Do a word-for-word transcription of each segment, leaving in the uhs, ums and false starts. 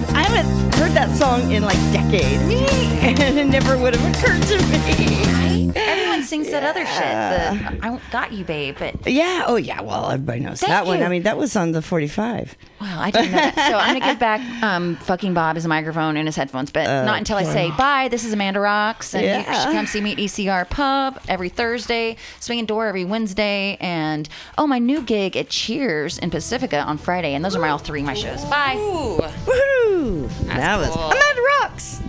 heard, I haven't heard that song in like decades. Me. And it never would have occurred to me. Right? Everyone sings yeah. that other shit. The, I Got You, Babe. But yeah. Oh, yeah. Well, everybody knows Thank that you. one. I mean, that was on the forty-five. Wow, I didn't know that. So I'm going to give back um, fucking Bob his microphone and his headphones, but uh, not until I say bye. This is Amanda Rocks. And yeah. you should come see me at E C R Pub every Thursday, Swinging Door every Wednesday, and oh, my new gig at Cheers in Pacifica on Friday. And those are my all three of my shows. Bye. Ooh. Woohoo. That was cool. Amanda Rocks.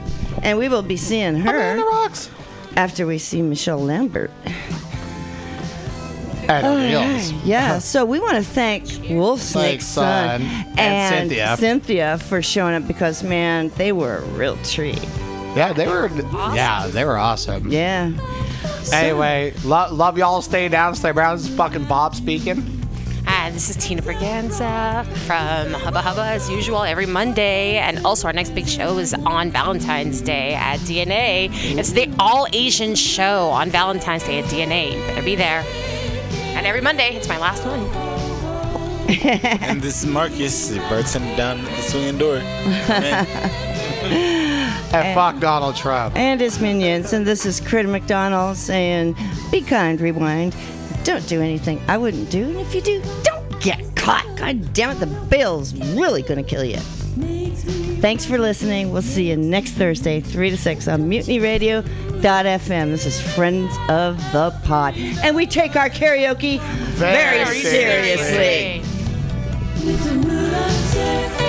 And we will be seeing her Amanda Rocks after we see Michelle Lambert. Right. Yeah, so we want to thank Wolf Snake's son and, and Cynthia. Cynthia for showing up because, man, they were a real treat. Yeah, they were. Awesome. Yeah, they were awesome. Yeah. So, anyway, lo- love y'all. Stay down, stay around. This is fucking Bob speaking. Hi, this is Tina Braganza from Hubba Hubba, as usual, every Monday. And also, our next big show is on Valentine's Day at D N A. It's the all-Asian show on Valentine's Day at D N A. You better be there. And every Monday, it's my last one. And this is Marcus Burton down at the Swinging Door. and, and fuck Donald Trump. And his minions. And this is Crit McDonald saying, be kind, rewind. Don't do anything I wouldn't do. And if you do, don't get caught. God damn it, the bill's really going to kill you. Thanks for listening. We'll see you next Thursday, three to six on Mutiny Radio dot f m. This is Friends of the Pod. And we take our karaoke very, very seriously. seriously.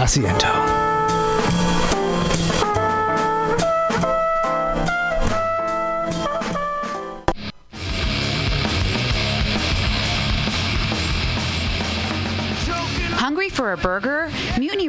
Asiento. Hungry for a burger? Mutiny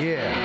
Yeah.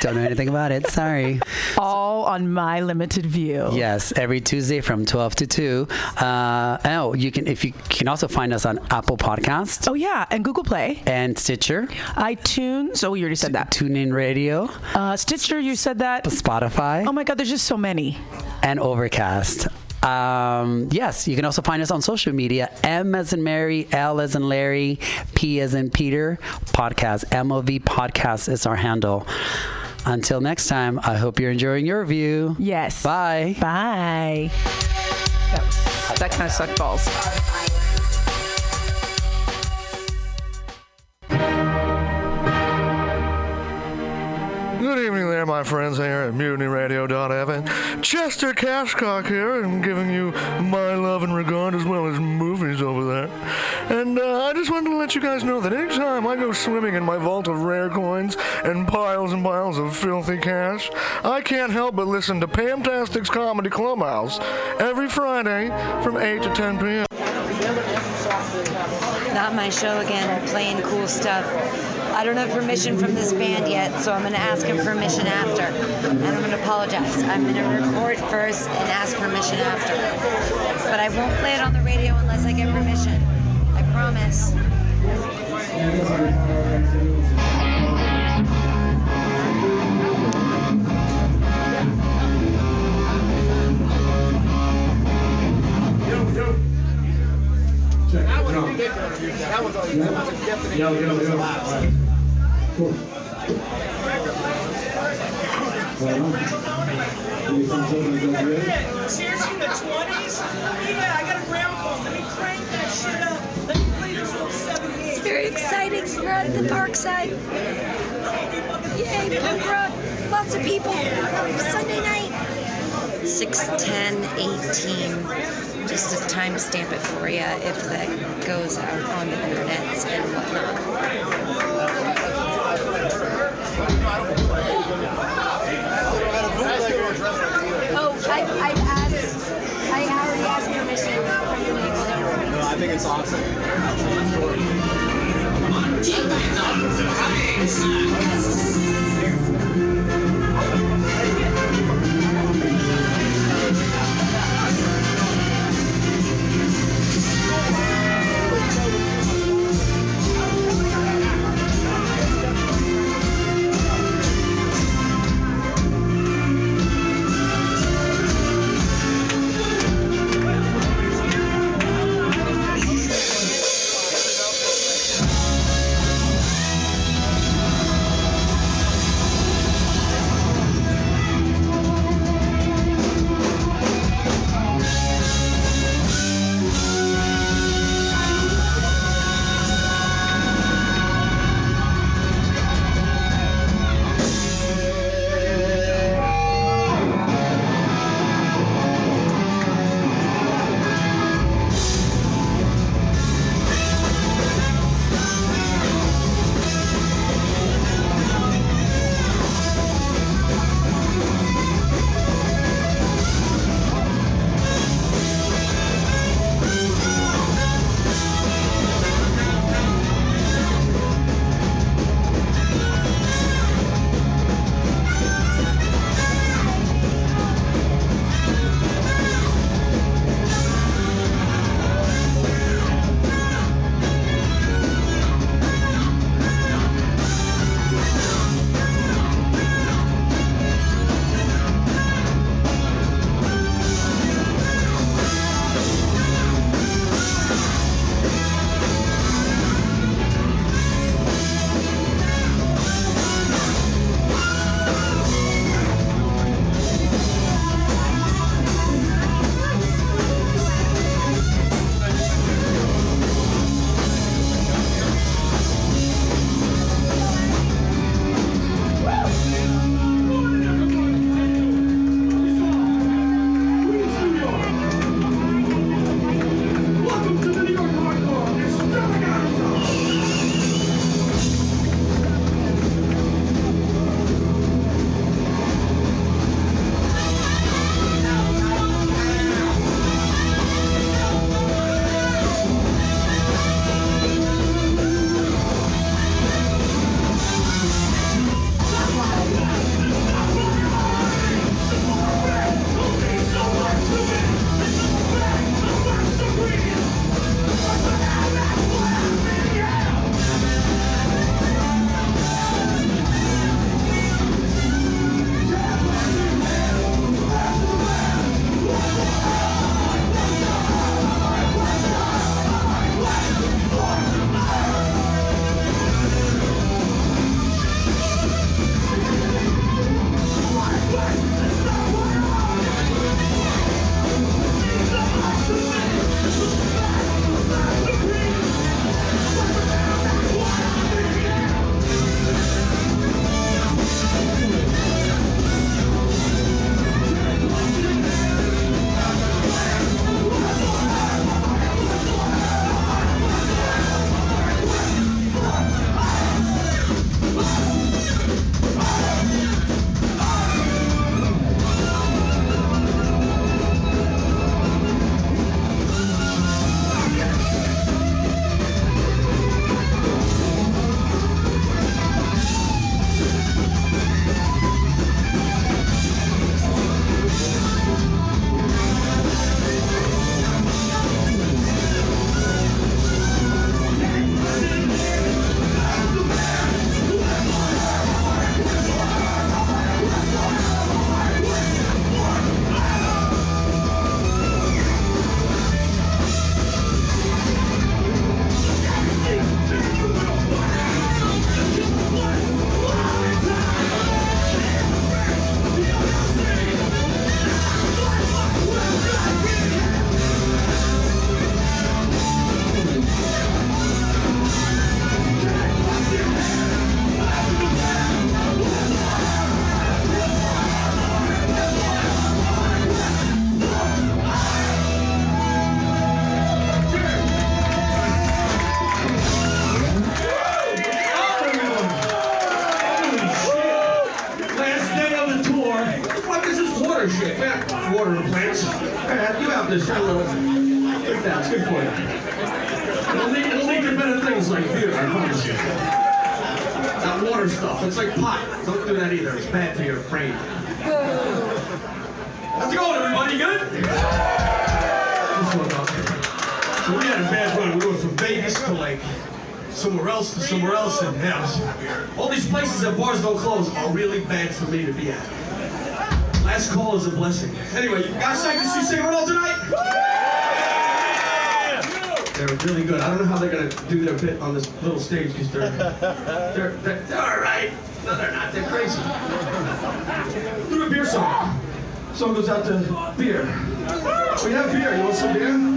Don't know anything about it. Sorry. All on My Limited View. Yes, every Tuesday from twelve to two. Uh, oh, you can if you can also find us on Apple Podcasts. Oh yeah, and Google Play and Stitcher, iTunes. Oh, you already said that. TuneIn Radio, uh, Stitcher. You said that. Spotify. Oh my God, there's just so many. And Overcast. Um, yes, you can also find us on social media. M as in Mary, L as in Larry, P as in Peter. Podcast. M O V Podcast is our handle. Until next time, I hope you're enjoying your view. Yes. Bye. Bye. That, was, that kind of sucked balls. Good evening there, my friends, here at mutiny radio dot f m. Chester Cashcock here, and giving you my love and regard as well as movies over there. And uh, I just wanted to let you guys know that anytime I go swimming in my vault of rare coins and piles and piles of filthy cash, I can't help but listen to Pamtastic's Comedy Clubhouse every Friday from eight to ten p.m. Not my show again, playing cool stuff. I don't have permission from this band yet, so I'm going to ask him permission after. And I'm going to apologize. I'm going to record first and ask permission after. But I won't play it on the radio unless I get permission. I promise. That was ridiculous. That was a, that was a definite. Yo, yo, yo. Right. Cool. Seriously, in the twenties? Yeah, I got a gramophone. Let me crank that shit up. Let me play this little seventies. It's very exciting. We're out at the Parkside. Yay, punk rock. Lots of people. Sunday night. six ten eighteen. Just a timestamp it for you if that goes out on the internets and whatnot. Oh, I, I asked, I already asked permission from the label. No, I think it's awesome. water plants. And you have this for a little. Drink that, it's good for you. It'll lead, it'll lead to better things like beer, I promise you. That water stuff, it's like pot. Don't do that either, it's bad for your brain. How's it going, everybody? Good? This one up. So we had a bad run. We went from Vegas to like somewhere else to somewhere else, and yeah, all these places that bars don't close are really bad for me to be at. Last call is a blessing. Anyway, you guys sang to see Save It All tonight? Yeah. They're really good. I don't know how they're gonna do their bit on this little stage because they're, they're they're they're all right. No, they're not. They're crazy. Do a beer song. Song goes out to beer. We have beer. You want some beer?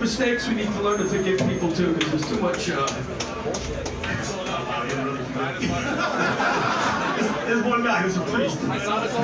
Mistakes we need to learn to forgive people too, because there's too much. Uh... there's, there's one guy who's a priest. I saw this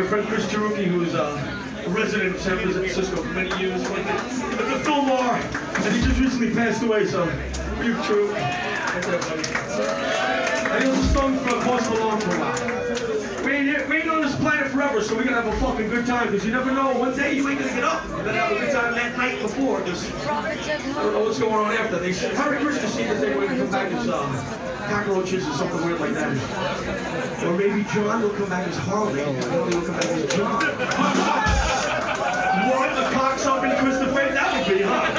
my friend Chris Taruki, who's uh, a resident of San Francisco for many years, worked at the Fillmore, and he just recently passed away, so you Taruki. That's everybody. And he also sung for Post Malone for a while. We ain't, here, we ain't on this planet forever, so we're going to have a fucking good time, because you never know, one day you ain't going to get up. You better have a good time that night before, because I don't know what's going on after. They said, Merry Christmas Eve, that they were going to come back as uh, cockroaches or something weird like that. Or maybe John will come back as Harley, and Harley will come back as John. Warm the cocks up and twist the face, that would be hot.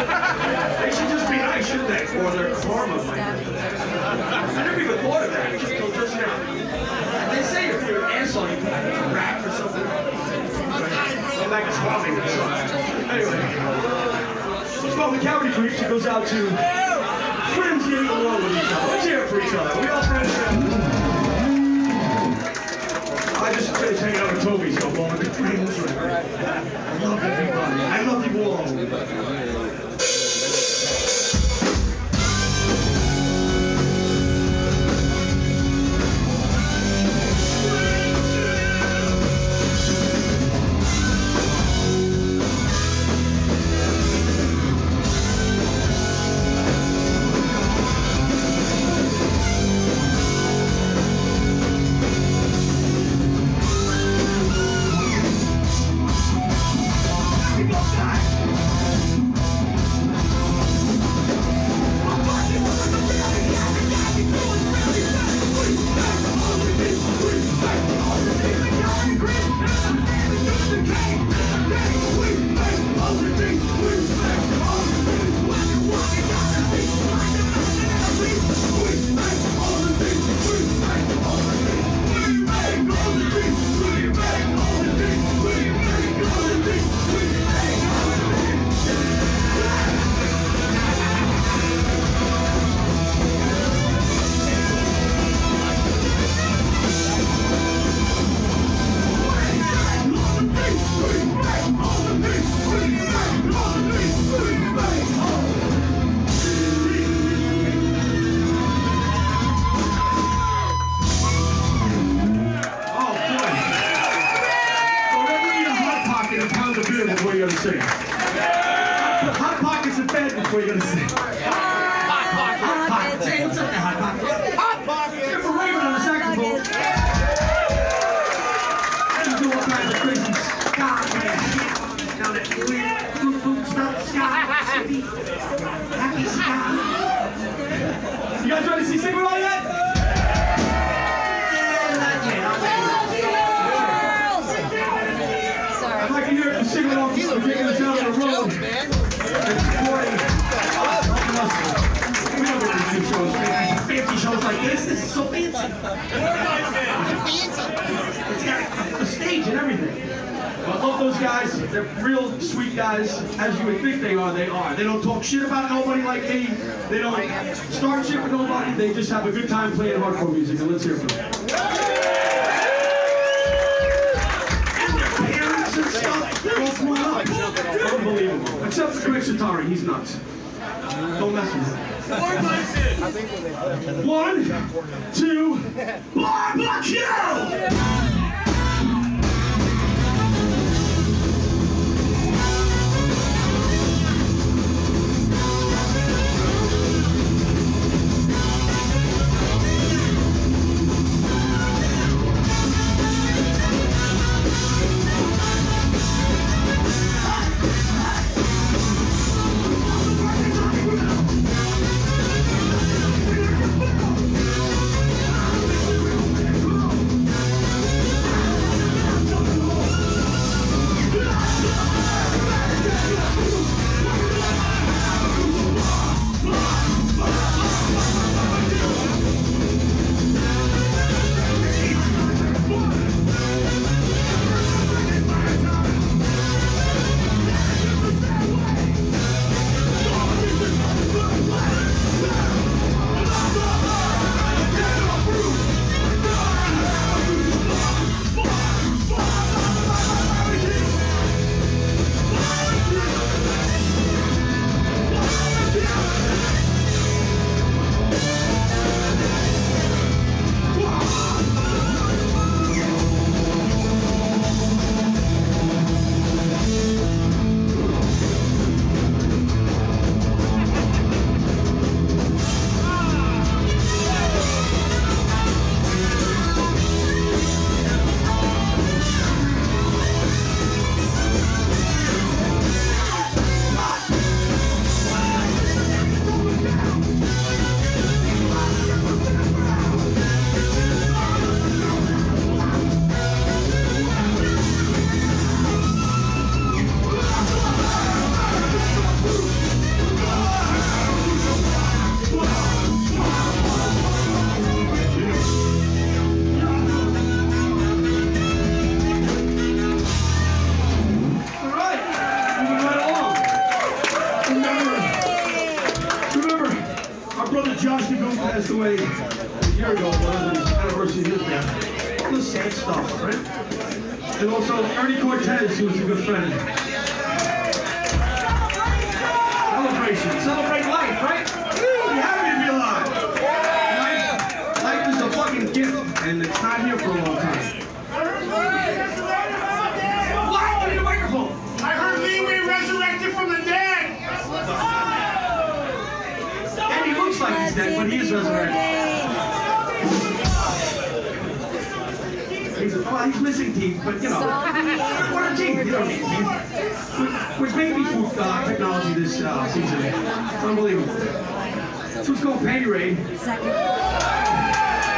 They should just be nice, shouldn't they? Or their karma might be. I never even thought of that until just now. And they say if you're an asshole, you come back as a rat or something. Come back as Harley or something. Anyway. Let's go with the Cavity Creeps. It goes out to Friends getting along with each other. Let's hear it for each other. We all friends now. I just finished hanging out with Toby, so I'm all with the friends. I love everybody. I love you all. Tony Cortez, who was a good friend. Celebration. Celebrate life, right? You're happy to be alive. Life, life is a fucking gift, and it's not here for a long time. Why on your microphone? I heard Leeway resurrected from the dead. And he looks like he's dead, but he is resurrected. Well, he's missing teeth, but you know, what are teeth? You don't need teeth. With, with baby food uh, technology this uh, season, it's unbelievable. So it's called Payray.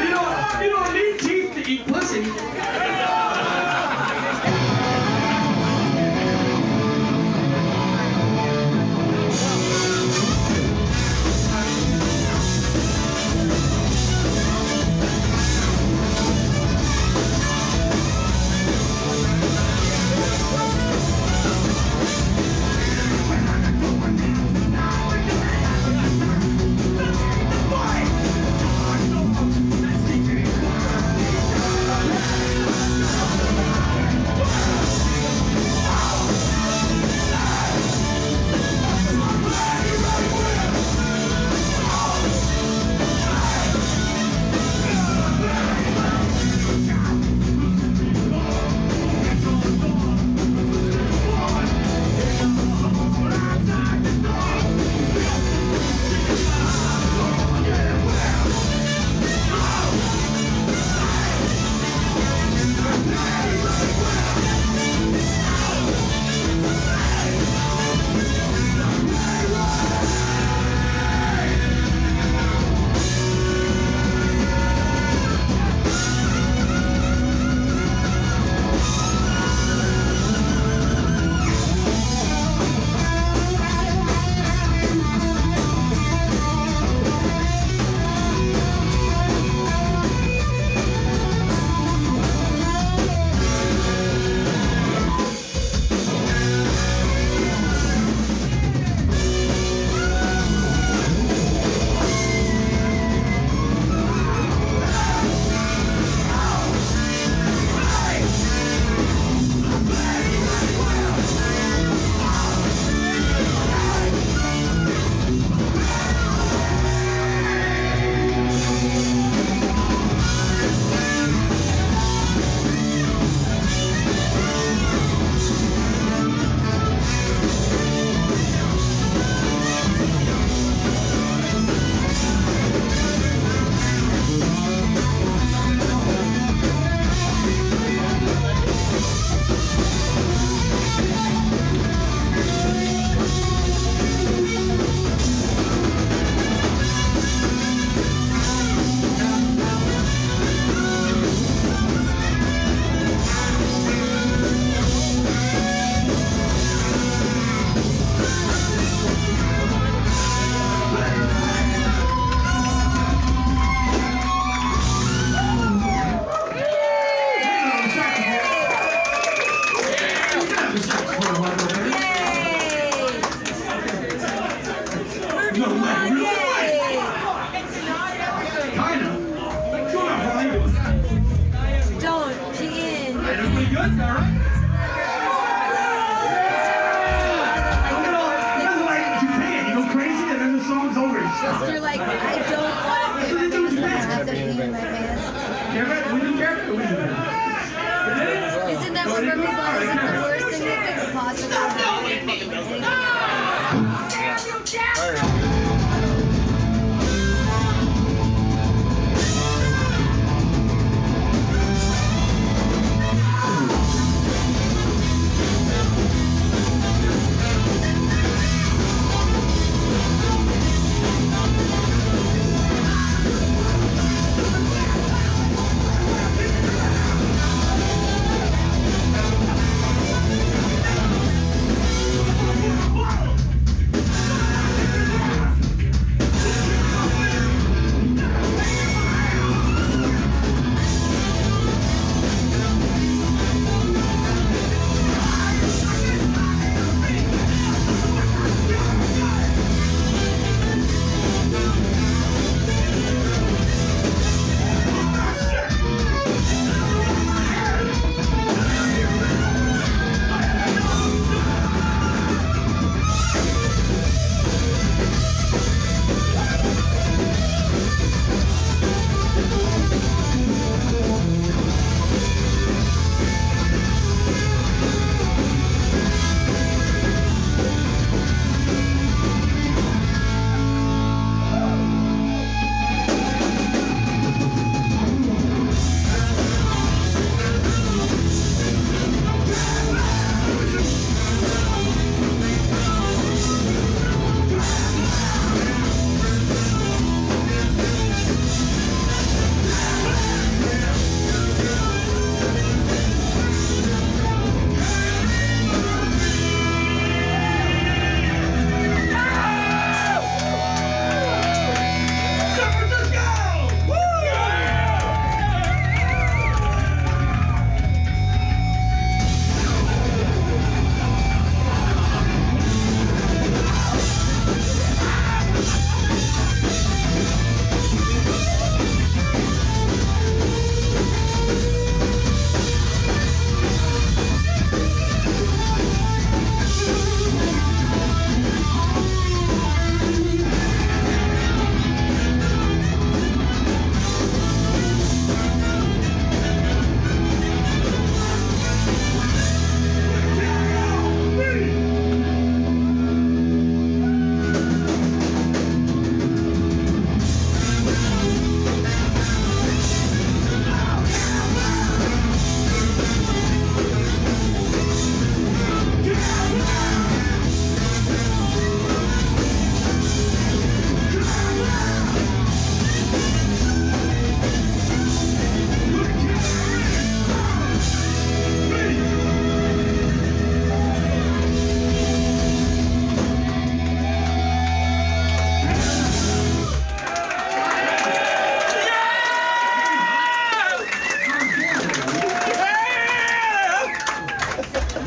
You don't, you don't need teeth to eat pussy.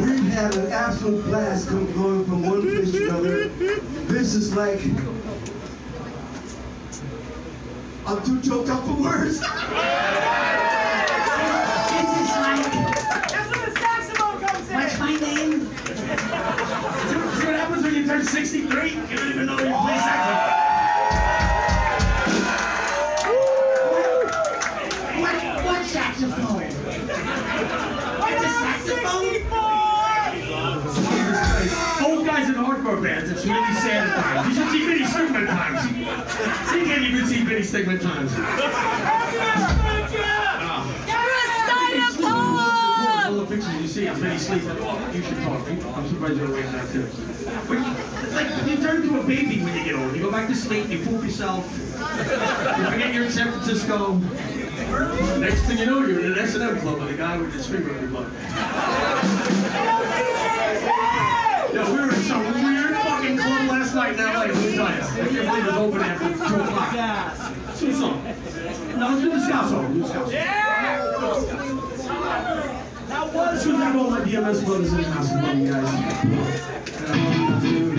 We've had an absolute blast come going from one place to another. This is like, I'm too choked up for words. This is like, that's when the saxophone comes in. What's my name? See what happens when you turn sixty-three? You don't even know you play saxophone. Bands, it's really sad times. You should see Benny Stigman times. So you can't even see Benny Stigman times. All the pictures you see of Benny sleeping. You should talk. I'm surprised you're awake now too. But it's like you turn into a baby when you get old. You go back to sleep, you fool yourself. You forget you're in San Francisco. Next thing you know, you're in an S and M club with a guy with his finger in your butt. Yeah, we were in some weird club last night in L A, let me tell you. I can't believe it was open after two o'clock. Yeah. Sweet song. No, let's do the Scout song. The Scout song. Yeah! That was who's got all my D M S voters in the house today, you guys. Um,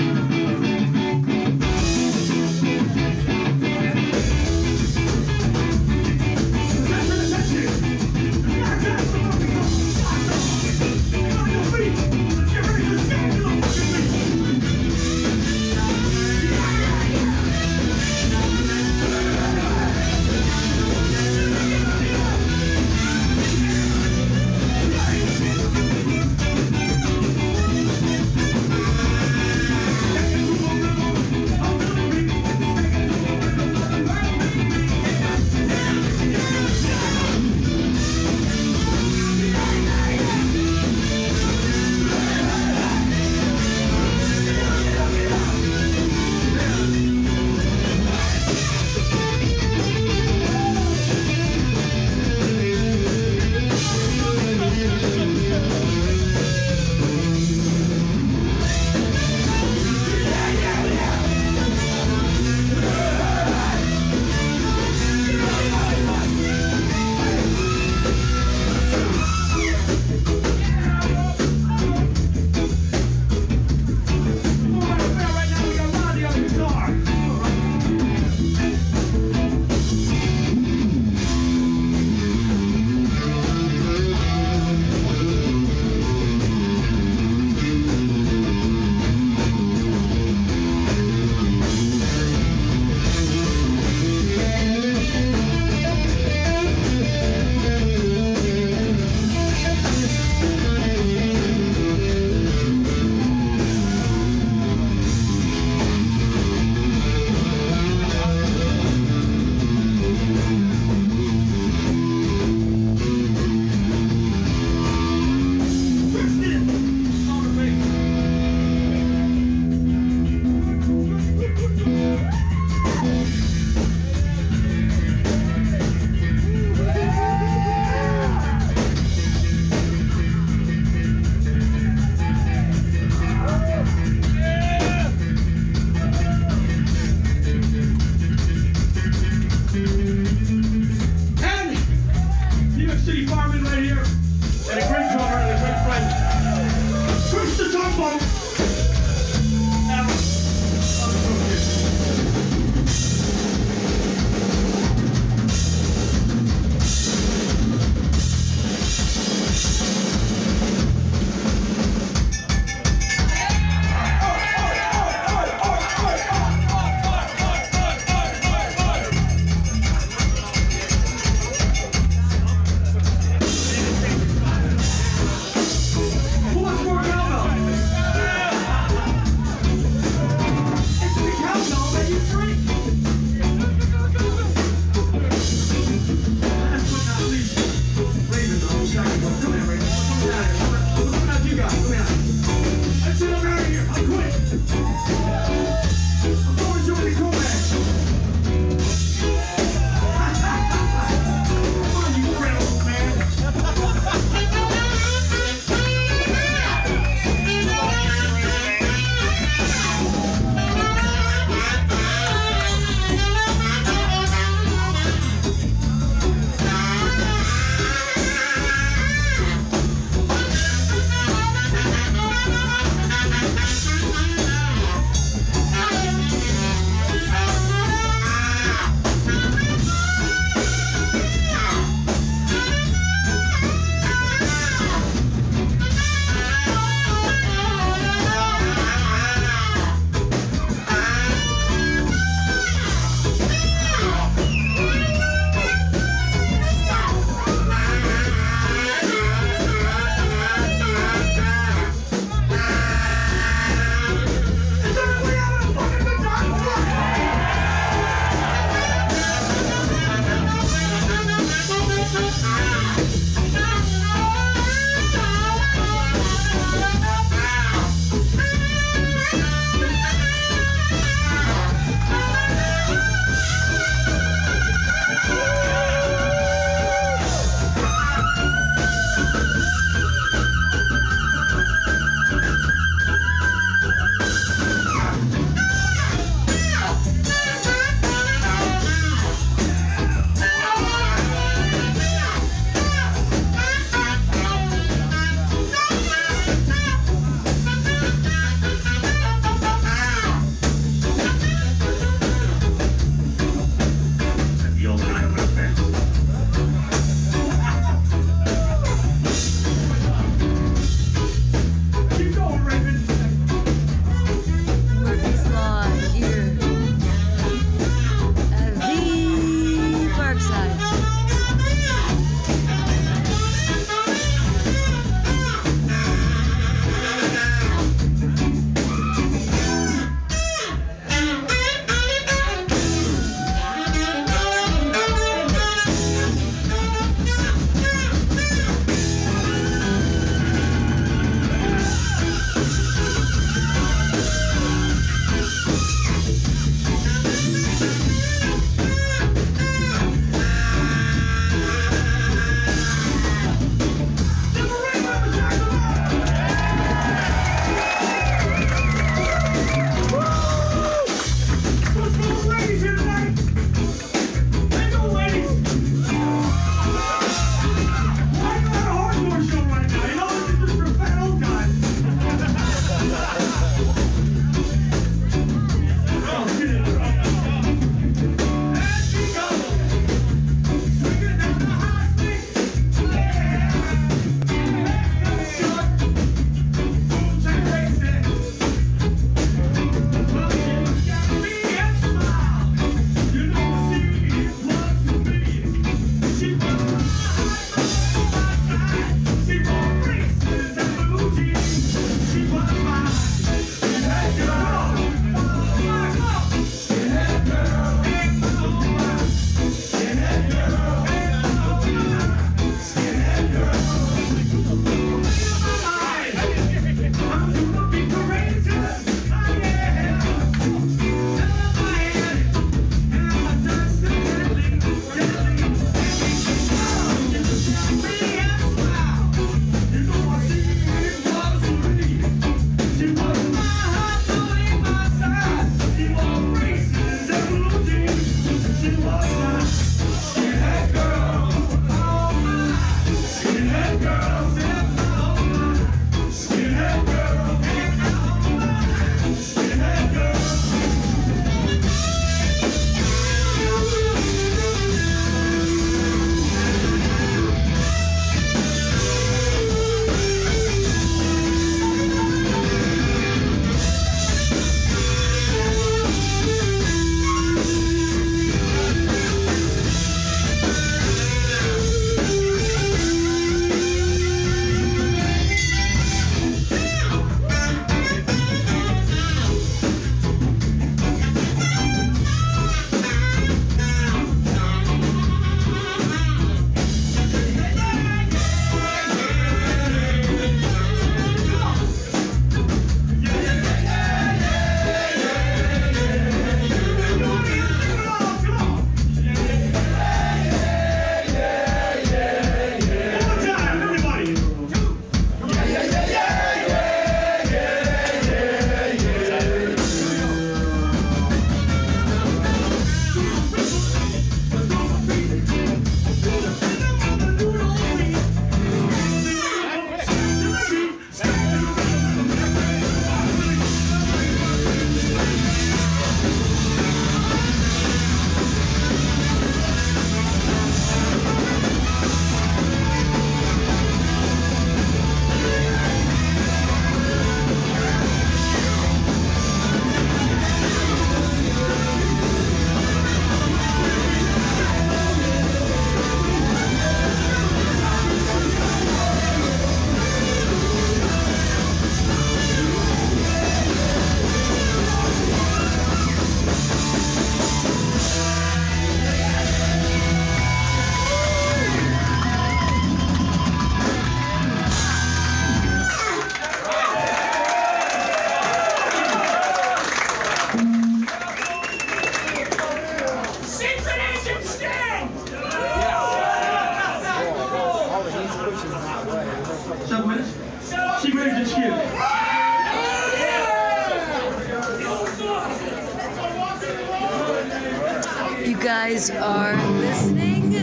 guys are listening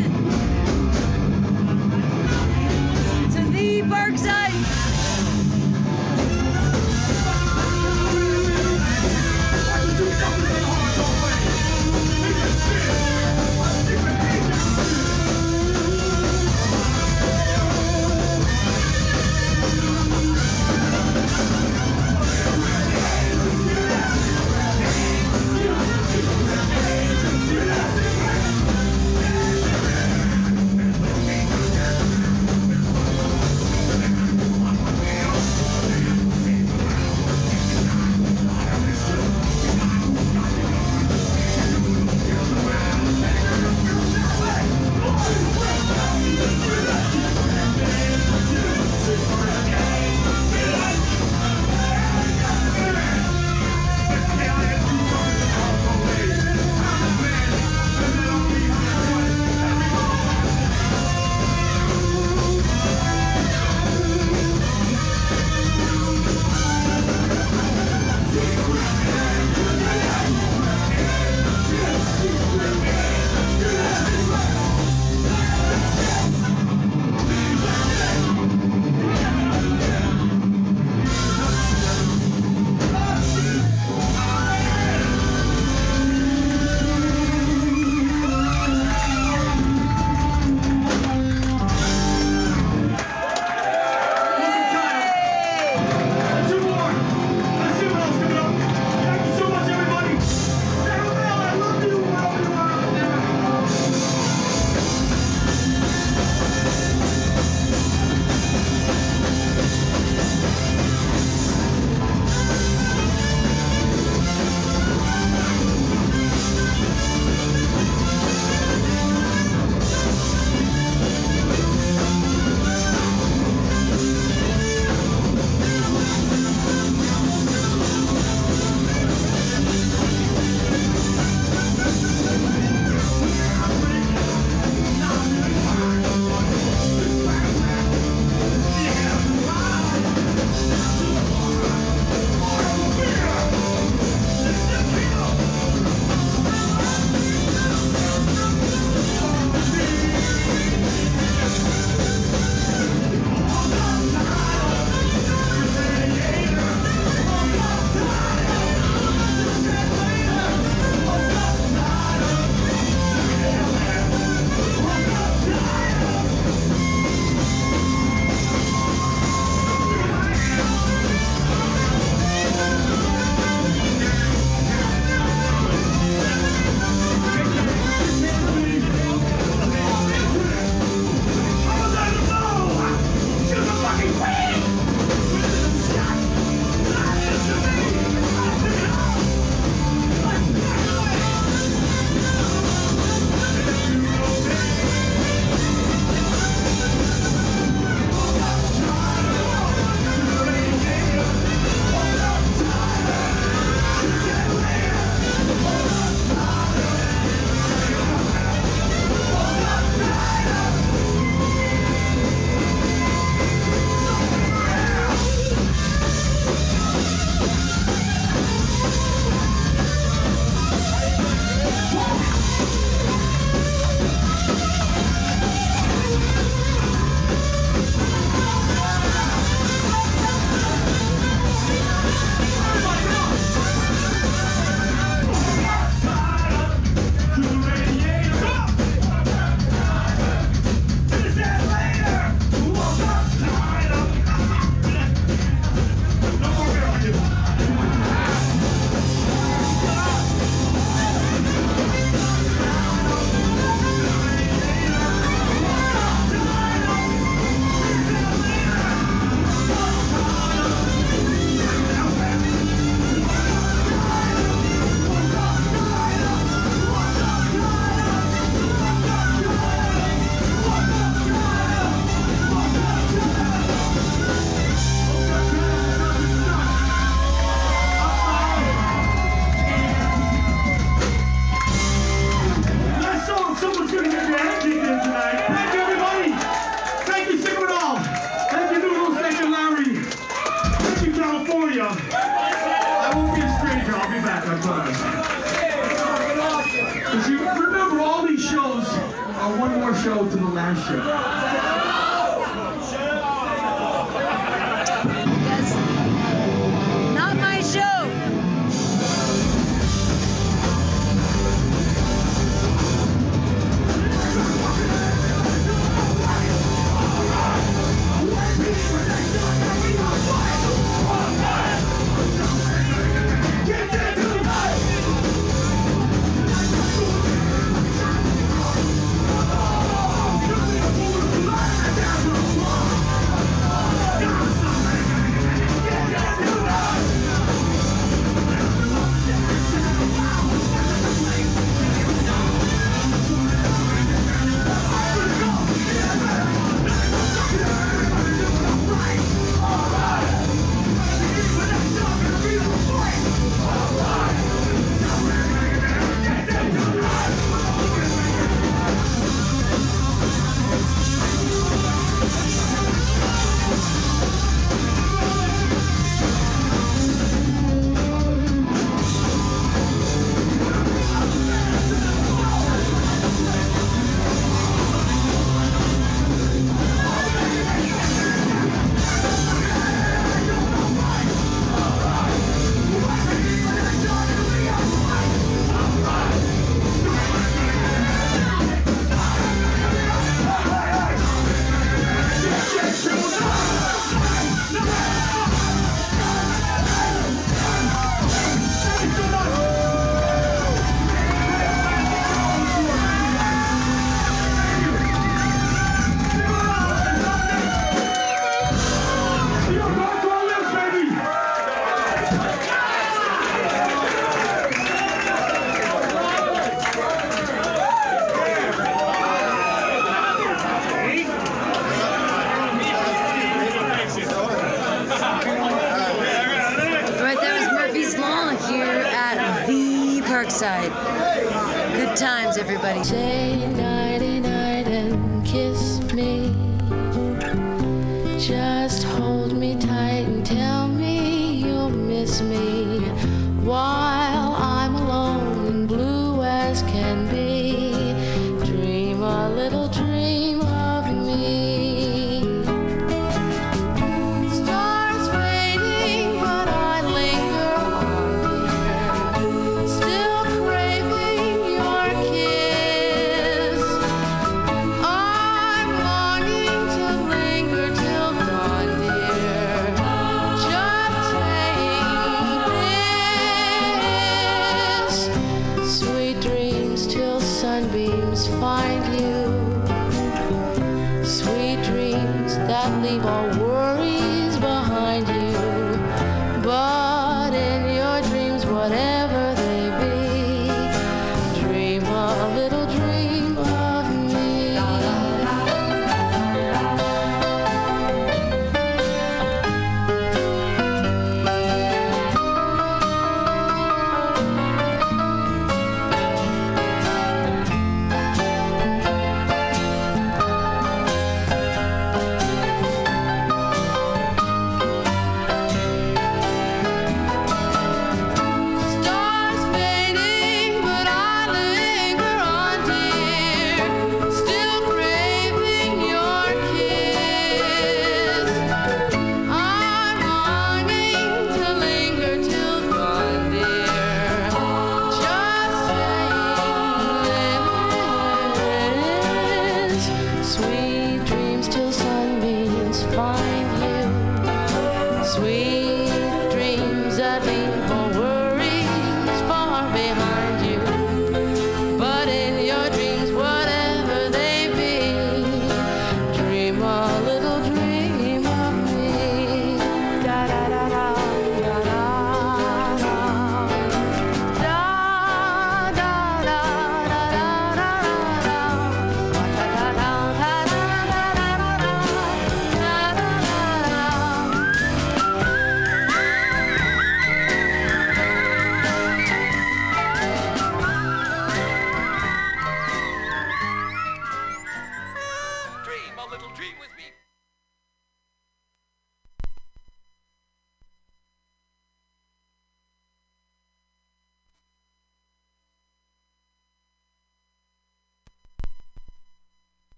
to the Parkside. Remember all the show to the last show. That's not my show. Get that to the night.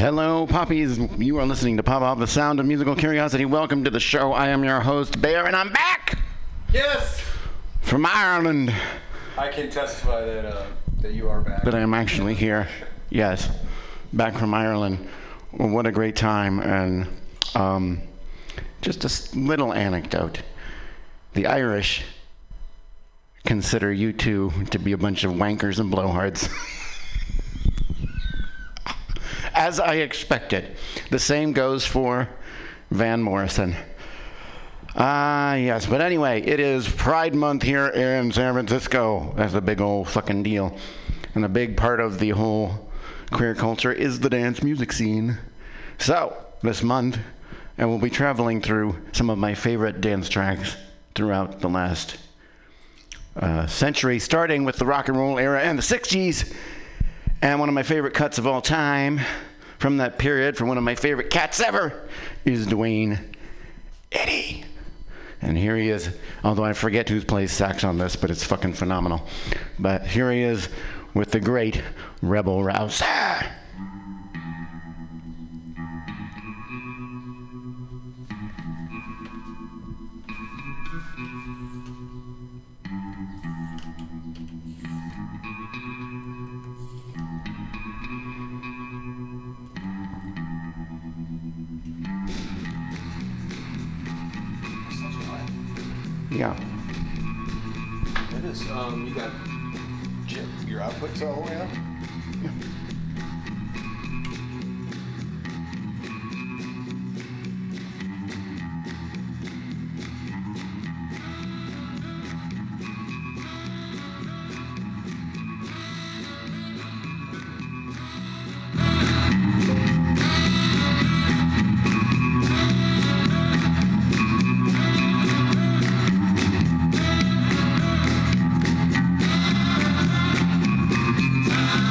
Hello, Poppies. You are listening to Pop Off, the sound of musical curiosity. Welcome to the show. I am your host, Bear, and I'm back! Yes! From Ireland. I can testify that uh, that you are back. That I am actually here. Yes. Back from Ireland. Well, what a great time. And um, just a little anecdote. The Irish consider you two to be a bunch of wankers and blowhards. As I expected. The same goes for Van Morrison. Ah, uh, yes. But anyway, it is Pride Month here in San Francisco. That's a big old fucking deal. And a big part of the whole queer culture is the dance music scene. So, this month, I will be traveling through some of my favorite dance tracks throughout the last uh, century, starting with the rock and roll era and the sixties. And one of my favorite cuts of all time from that period, from one of my favorite cats ever, is Duane Eddy. And here he is, although I forget who plays sax on this, but it's fucking phenomenal. But here he is with the great Rebel Rouser. Yeah. It is, um, you got your outputs all the way up? Yeah. We'll be right back.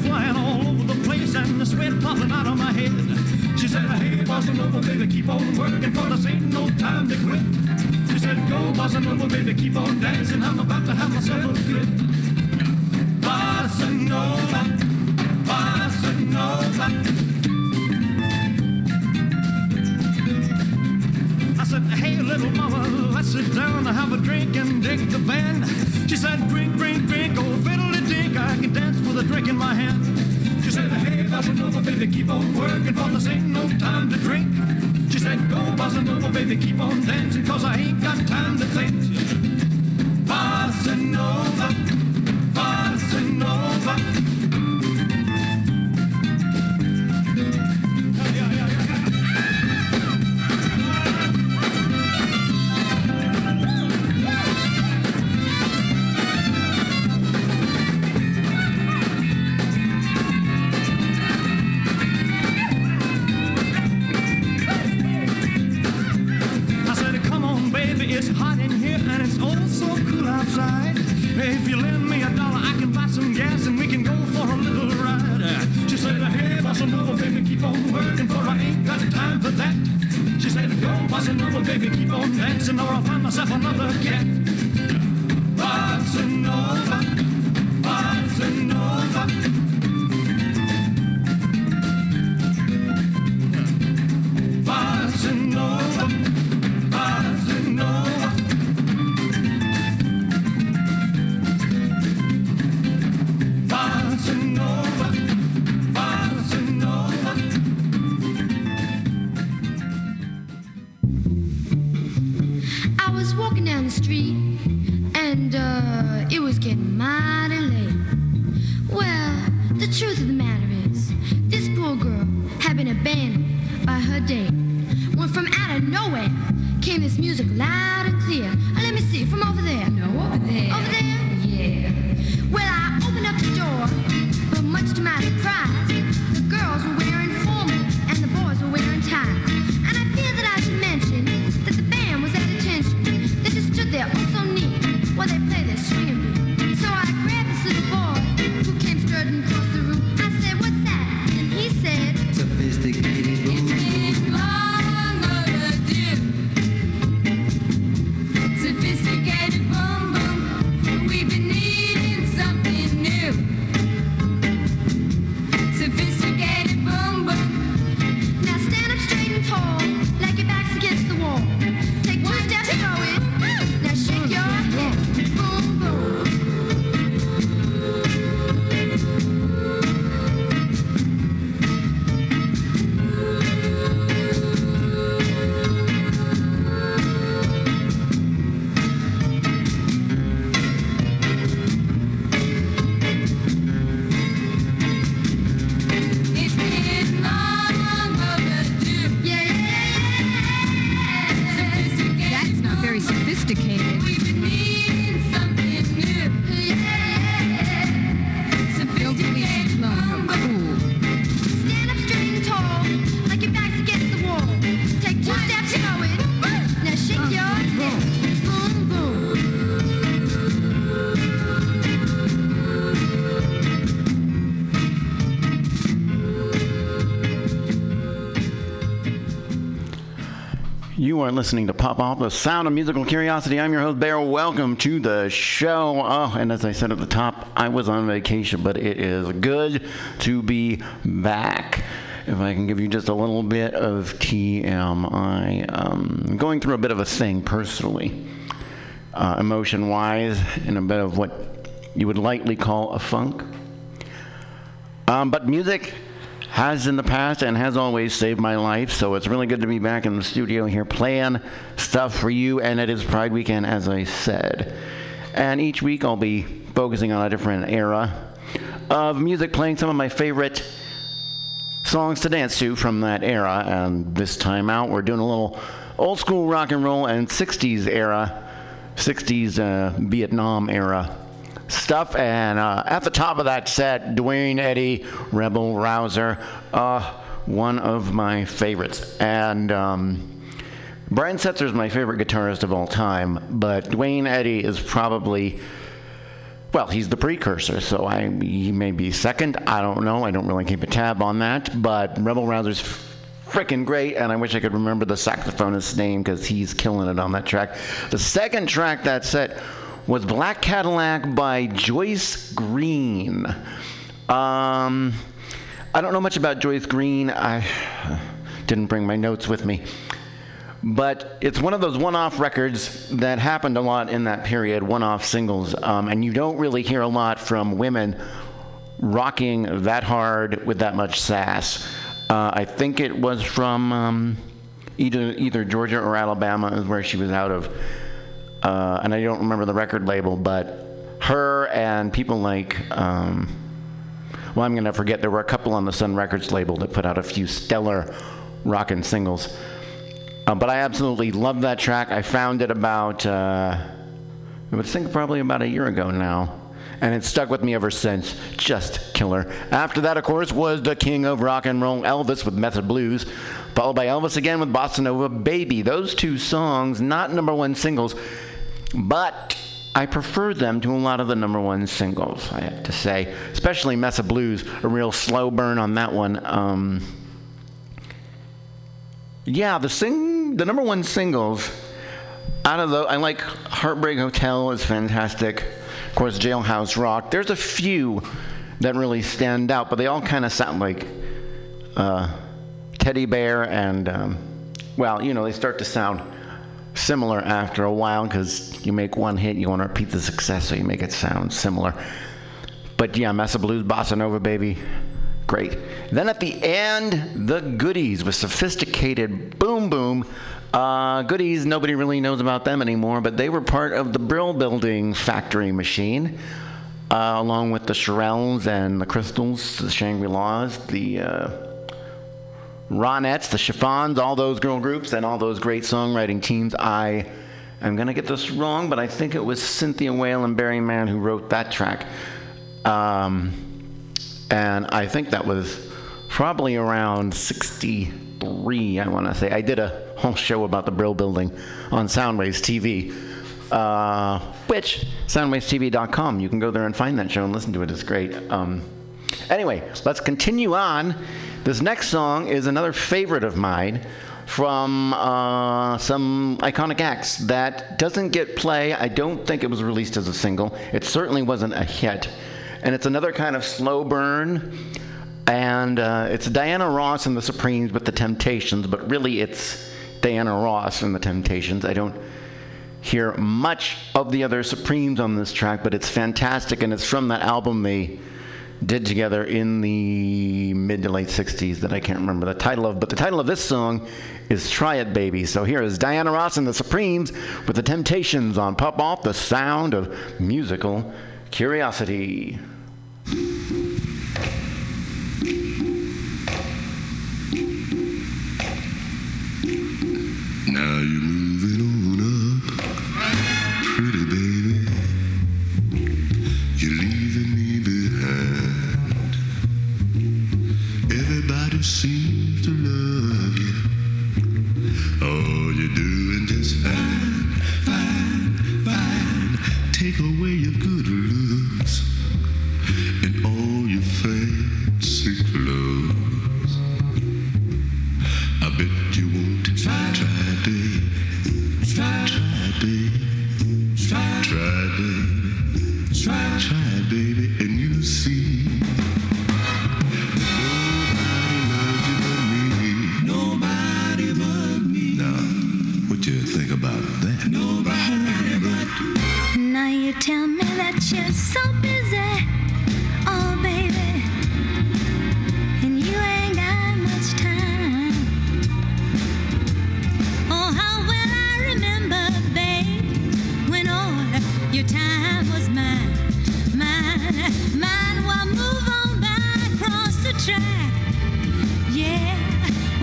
flying all over the place and the sweat popping out of my head. She said, hey, Bossa Nova, baby, keep on working, for this ain't no time to quit. She said, go, Bossa Nova, baby, keep on dancing, I'm about to have myself a fit. Bossa Nova, Bossa Nova. I said, hey, little mama, let's sit down and have a drink and dig the band. She said, drink, drink, drink, oh, fiddle-a-dink, I can dance with a drink in my hand. She said, hey, Bossa Nova, baby, keep on working, for this ain't no time to drink. She said, go, Bossa Nova, baby, keep on dancing, cause I ain't got time to think. Bossa Nova, Bossa Nova. Yeah, yeah, yeah, yeah. If you lend me a dollar, I can buy some gas and we can go for a little ride. She said, hey, Bossa Nova, baby, keep on working, for I ain't got time for that. She said, go, Bossa Nova, baby, keep on dancing, or I'll find myself another cat. Bossa Nova, Bossa Nova. Bossa Nova, Bossa Nova. You are listening to Pop Off, the sound of musical curiosity. I'm your host, Bear. Welcome to the show. Oh, and as I said at the top, I was on vacation, but it is good to be back. If I can give you just a little bit of T M I. Um, I'm going through a bit of a thing personally, uh, emotion-wise, and a bit of what you would lightly call a funk. Um, but music has in the past and has always saved my life, so it's really good to be back in the studio here playing stuff for you, and it is Pride Weekend, as I said. And each week I'll be focusing on a different era of music, playing some of my favorite songs to dance to from that era, and this time out we're doing a little old school rock and roll and sixties era, sixties uh, Vietnam era stuff, and uh, at the top of that set, Duane Eddy, Rebel Rouser, uh, one of my favorites. And um, Brian Setzer's my favorite guitarist of all time, but Duane Eddy is probably, Well, he's the precursor, so I he may be second. I don't know. I don't really keep a tab on that. But Rebel Rouser's freaking great, and I wish I could remember the saxophonist's name because he's killing it on that track. The second track that set was Black Cadillac by Joyce Green. Um, I don't know much about Joyce Green. I didn't bring my notes with me. But it's one of those one-off records that happened a lot in that period, one-off singles. Um, and you don't really hear a lot from women rocking that hard with that much sass. Uh, I think it was from um, either, either Georgia or Alabama is where she was out of. Uh, and I don't remember the record label, but her and people like... Um, well, I'm going to forget. There were a couple on the Sun Records label that put out a few stellar rockin' singles. Uh, but I absolutely love that track. I found it about, uh, I would think probably about a year ago now. And it's stuck with me ever since. Just killer. After that, of course, was the king of rock and roll, Elvis, with Mess of Blues. Followed by Elvis again with Bossa Nova Baby. Those two songs, not number one singles, but I prefer them to a lot of the number one singles, I have to say. Especially Mess of Blues, a real slow burn on that one. Um... Yeah, the sing the number one singles out of the I like Heartbreak Hotel is fantastic. Of course, Jailhouse Rock. There's a few that really stand out, but they all kind of sound like uh, Teddy Bear and um, well, you know, they start to sound similar after a while because you make one hit, you want to repeat the success, so you make it sound similar. But yeah, Mess of Blues, Bossa Nova Baby. Great. Then at the end, the Goodies with Sophisticated Boom Boom. Uh, Goodies, nobody really knows about them anymore, but they were part of the Brill Building factory machine, uh, along with the Shirelles and the Crystals, the Shangri-Las, the uh, Ronettes, the Chiffons, all those girl groups, and all those great songwriting teams. I am going to get this wrong, but I think it was Cynthia Whale and Barry Mann who wrote that track. Um... And I think that was probably around sixty-three, I want to say. I did a whole show about the Brill Building on Soundwaves T V, uh, which, soundwaves t v dot com. You can go there and find that show and listen to it. It's great. Um, anyway, let's continue on. This next song is another favorite of mine from uh, some iconic acts that doesn't get play. I don't think it was released as a single. It certainly wasn't a hit. And it's another kind of slow burn, and uh, it's Diana Ross and the Supremes with the Temptations, but really it's Diana Ross and the Temptations. I don't hear much of the other Supremes on this track, but it's fantastic, and it's from that album they did together in the mid to late sixties that I can't remember the title of, but the title of this song is Try It, Baby. So here is Diana Ross and the Supremes with the Temptations on Pop Off, the sound of musical curiosity. Now you're moving on up, pretty baby. You're leaving me behind. Everybody seems to love you. Oh, you're doing just fine, fine, fine. Take away your good looks and all your fancy clothes. I bet you won't try, try baby, try, try baby, try, try baby, try, try baby, and you'll see. You tell me that you're so busy, oh baby, and you ain't got much time. Oh, how well I remember, babe, when all your time was mine, mine, mine. Well, move on by across the track, yeah,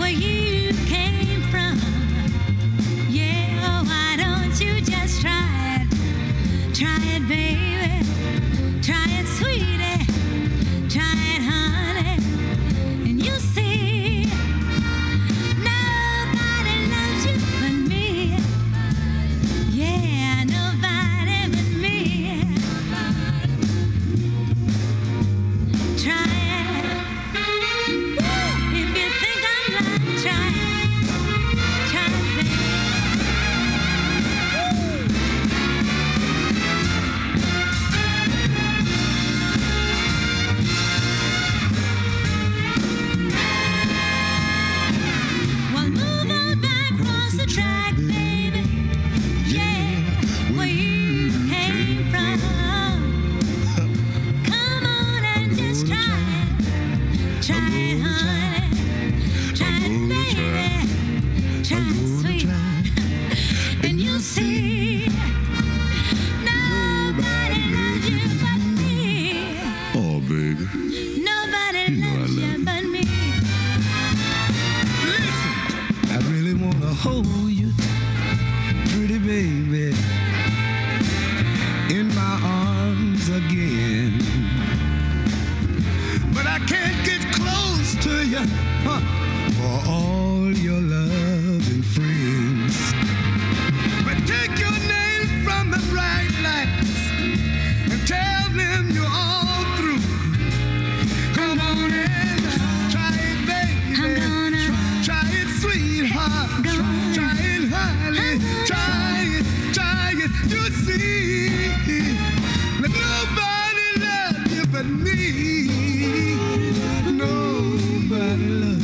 where you came from, yeah. Oh, why don't you just try it? Try it, baby. Try you, huh, for all your love and friends. But take your name from the bright lights and tell them you're all through. Come on in, try it, baby. I'm gonna try it, sweetheart. Gonna try it, honey. Try it, try it. You see that nobody loves you but me. Nobody loves you.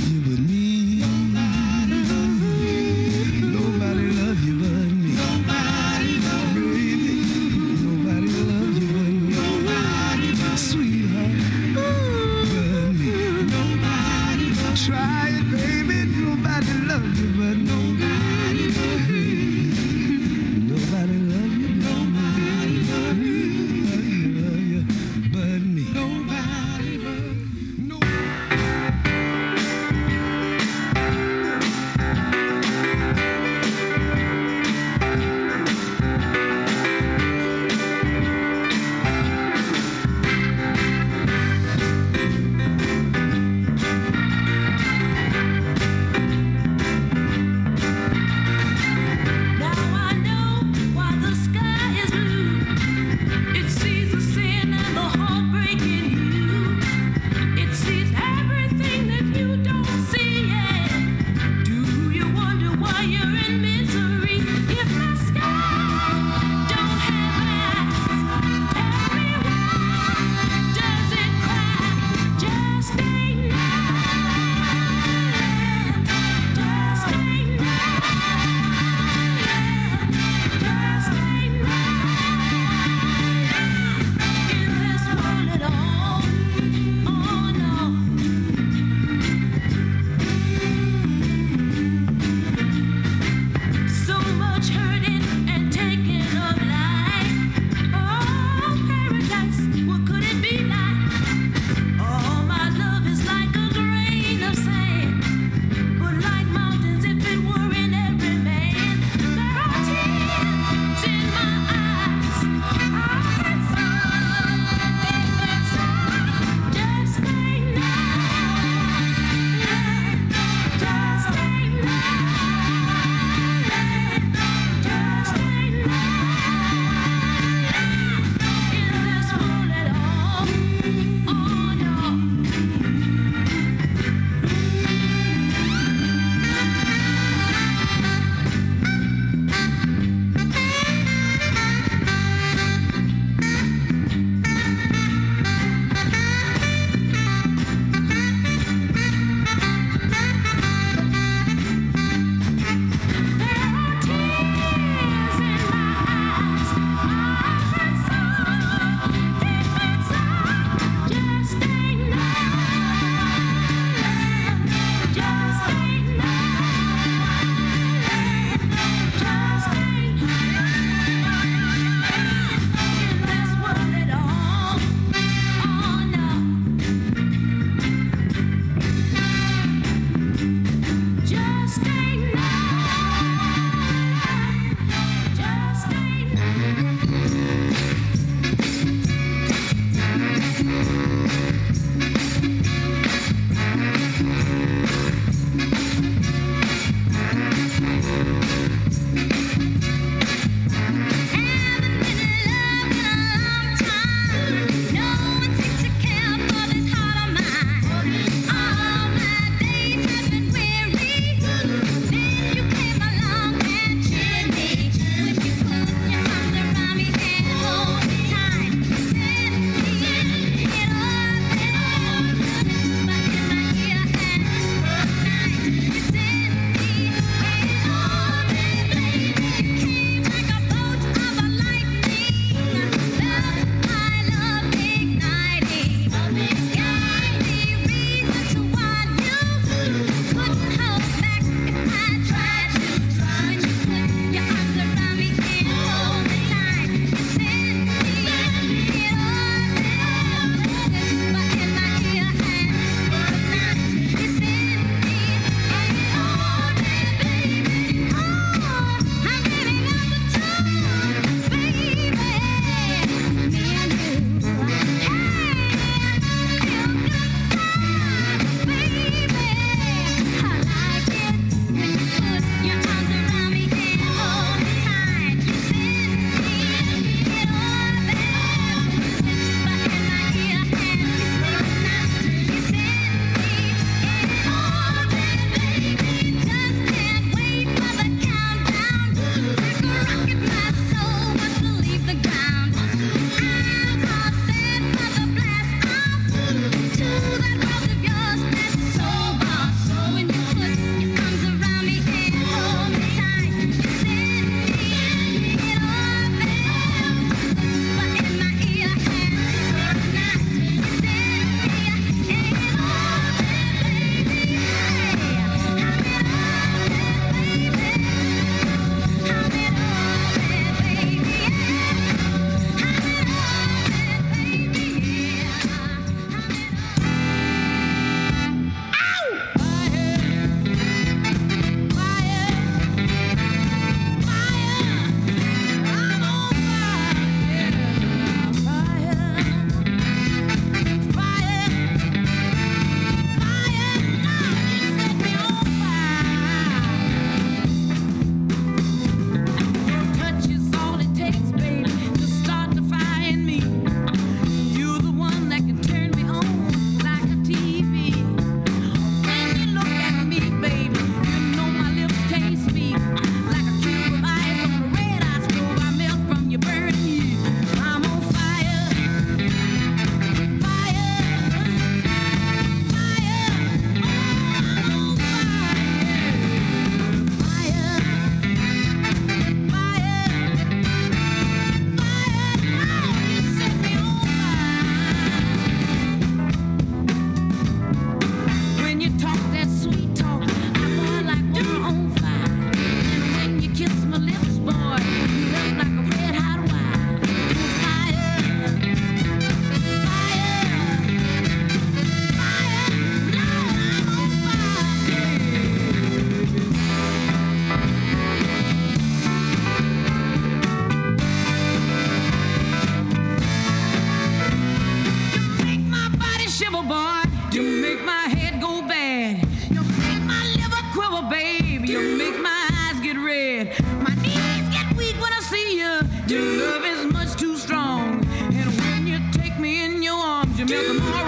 You make my head go bad. You make my liver quiver, babe. You make my eyes get red. My knees get weak when I see you. Your love is much too strong. And when you take me in your arms, you make the morrow.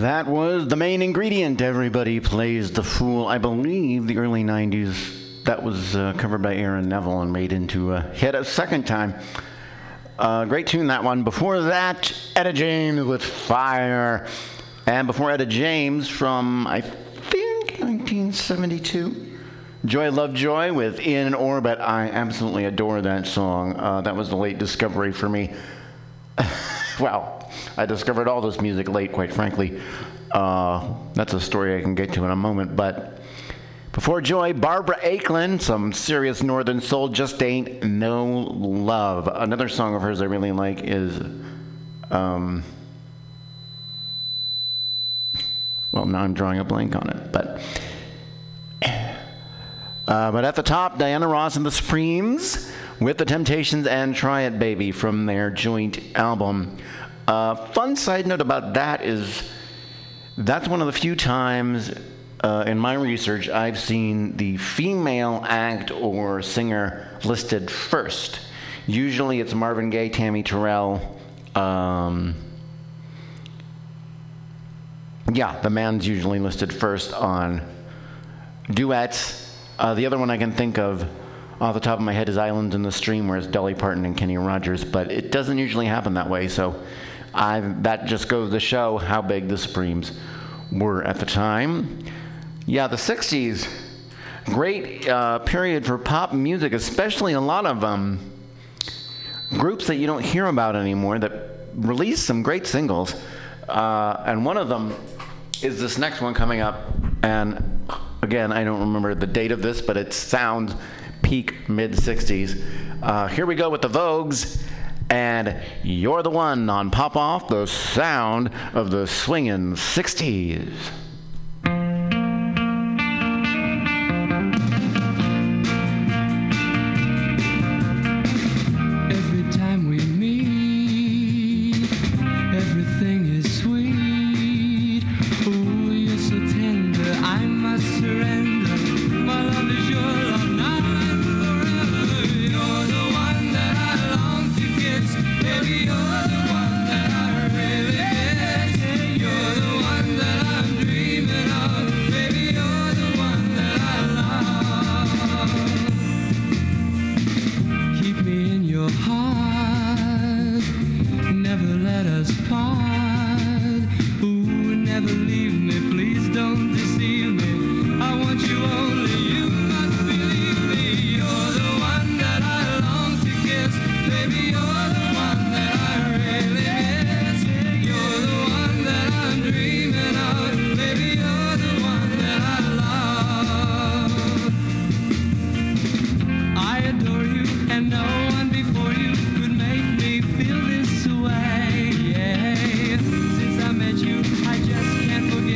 That was the main ingredient, Everybody Plays the Fool. I believe the early nineties, that was uh, covered by Aaron Neville and made into a hit a second time. Uh, great tune, that one. Before that, Etta James with Fire. And before Etta James, from, I think, nineteen seventy-two, Joy Lovejoy with In Orbit. I absolutely adore that song. Uh, that was the late discovery for me. Well, I discovered all this music late, quite frankly. Uh, that's a story I can get to in a moment. But before Joy, Barbara Aiklin, some serious Northern soul, Just Ain't No Love. Another song of hers I really like is, um, well, now I'm drawing a blank on it. But, uh, but at the top, Diana Ross and the Supremes with the Temptations and Try It, Baby from their joint album. Uh, fun side note about that is that's one of the few times uh, in my research I've seen the female act or singer listed first. Usually it's Marvin Gaye, Tammy Terrell. Um, yeah, the man's usually listed first on duets. Uh, the other one I can think of off the top of my head is Islands in the Stream, where it's Dolly Parton and Kenny Rogers, but it doesn't usually happen that way, so I've, that just goes to show how big the Supremes were at the time. Yeah, the sixties, great uh, period for pop music, especially a lot of um, groups that you don't hear about anymore that released some great singles, uh, and one of them is this next one coming up, and again, I don't remember the date of this, but it sounds peak mid-sixties. Uh, here we go with the Vogues, and You're the One on Pop Off, the sound of the swingin' sixties. Since I met you, I just can't forget.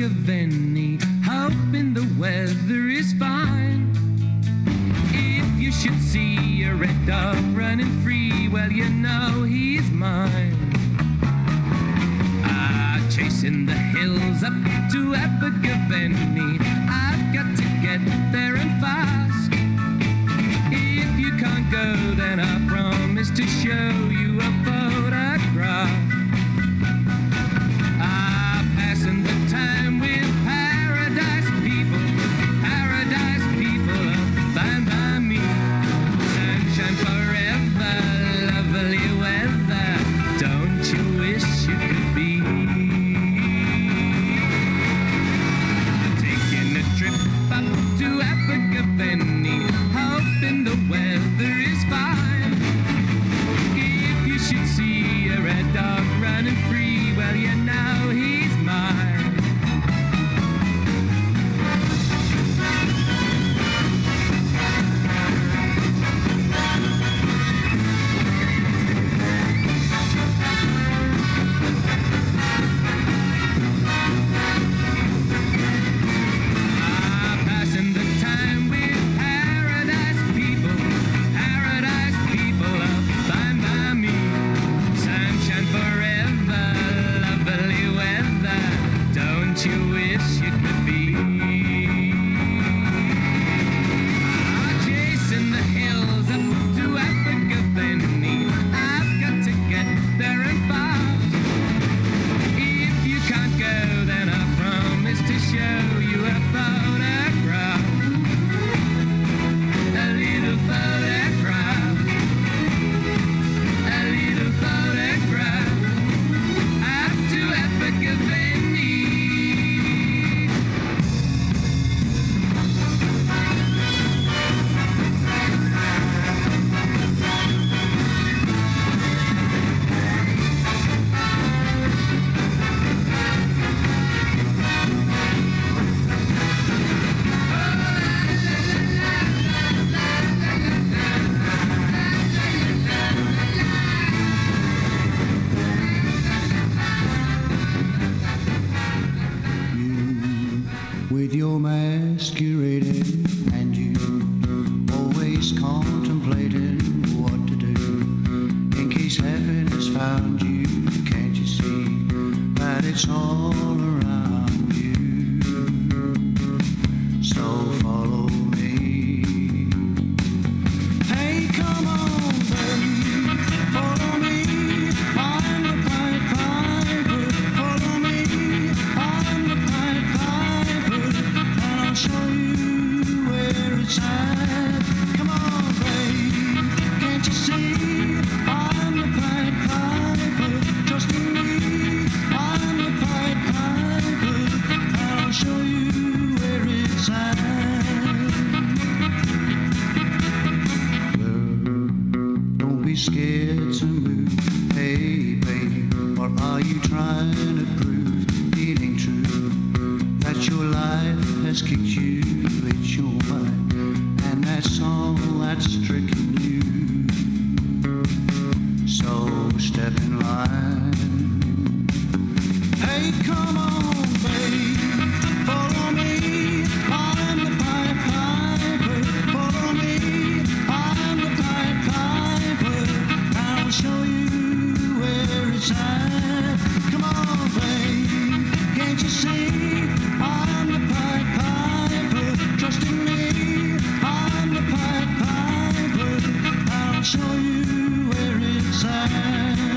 think of any hope in the weather is fine. If you should see a red dog running free, well, you know he's mine. Ah, chasing the hills up to Abergavenny, I've got to get there and fast. If you can't go, then I promise to show you a photograph. Show you where it's at.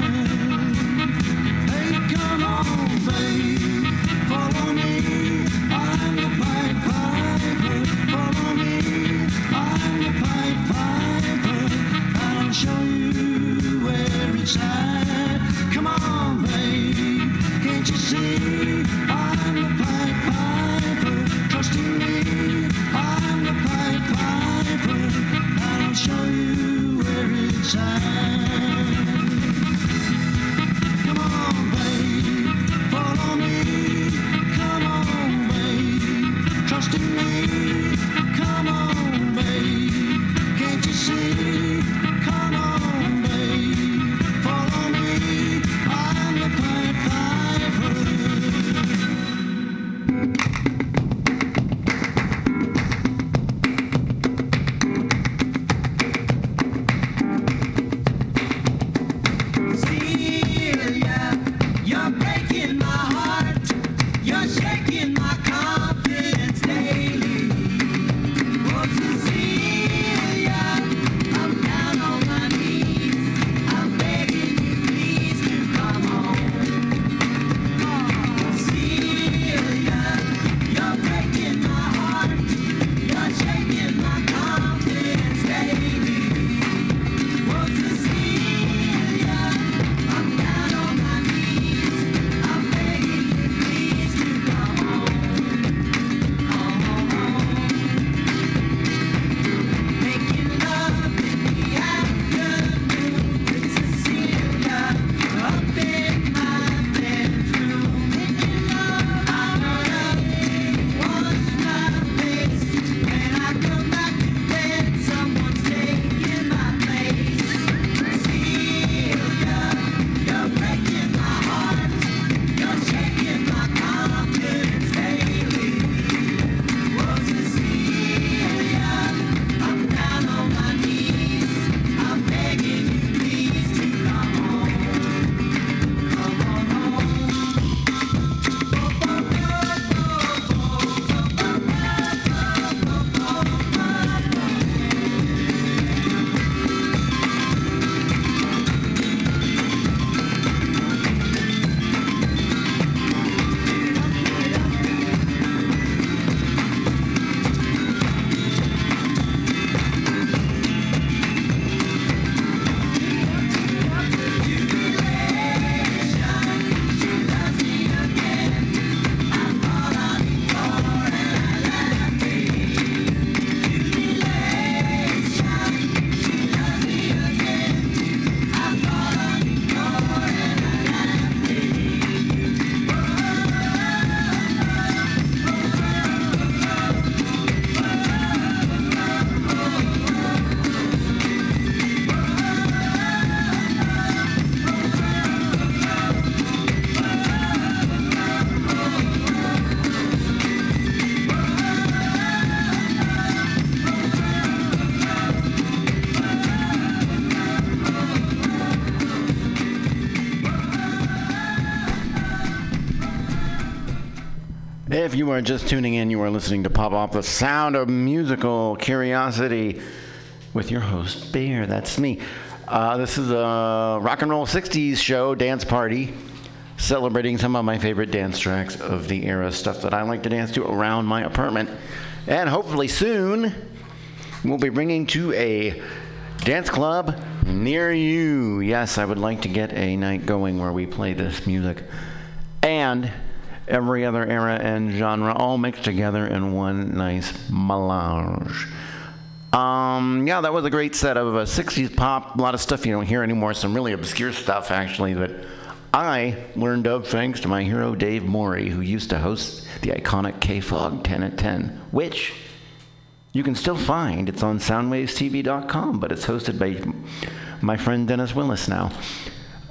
If you are just tuning in, you are listening to Pop Off, the sound of musical curiosity with your host, Bear. That's me. Uh, this is a rock and roll sixties show, dance party, celebrating some of my favorite dance tracks of the era, stuff that I like to dance to around my apartment. And hopefully soon, we'll be bringing to a dance club near you. Yes, I would like to get a night going where we play this music and every other era and genre all mixed together in one nice melange. Um, yeah, that was a great set of uh, sixties pop, a lot of stuff you don't hear anymore, some really obscure stuff, actually, that I learned of thanks to my hero Dave Morey, who used to host the iconic K-Fog ten at ten, which you can still find. It's on soundwaves t v dot com, but it's hosted by my friend Dennis Willis now.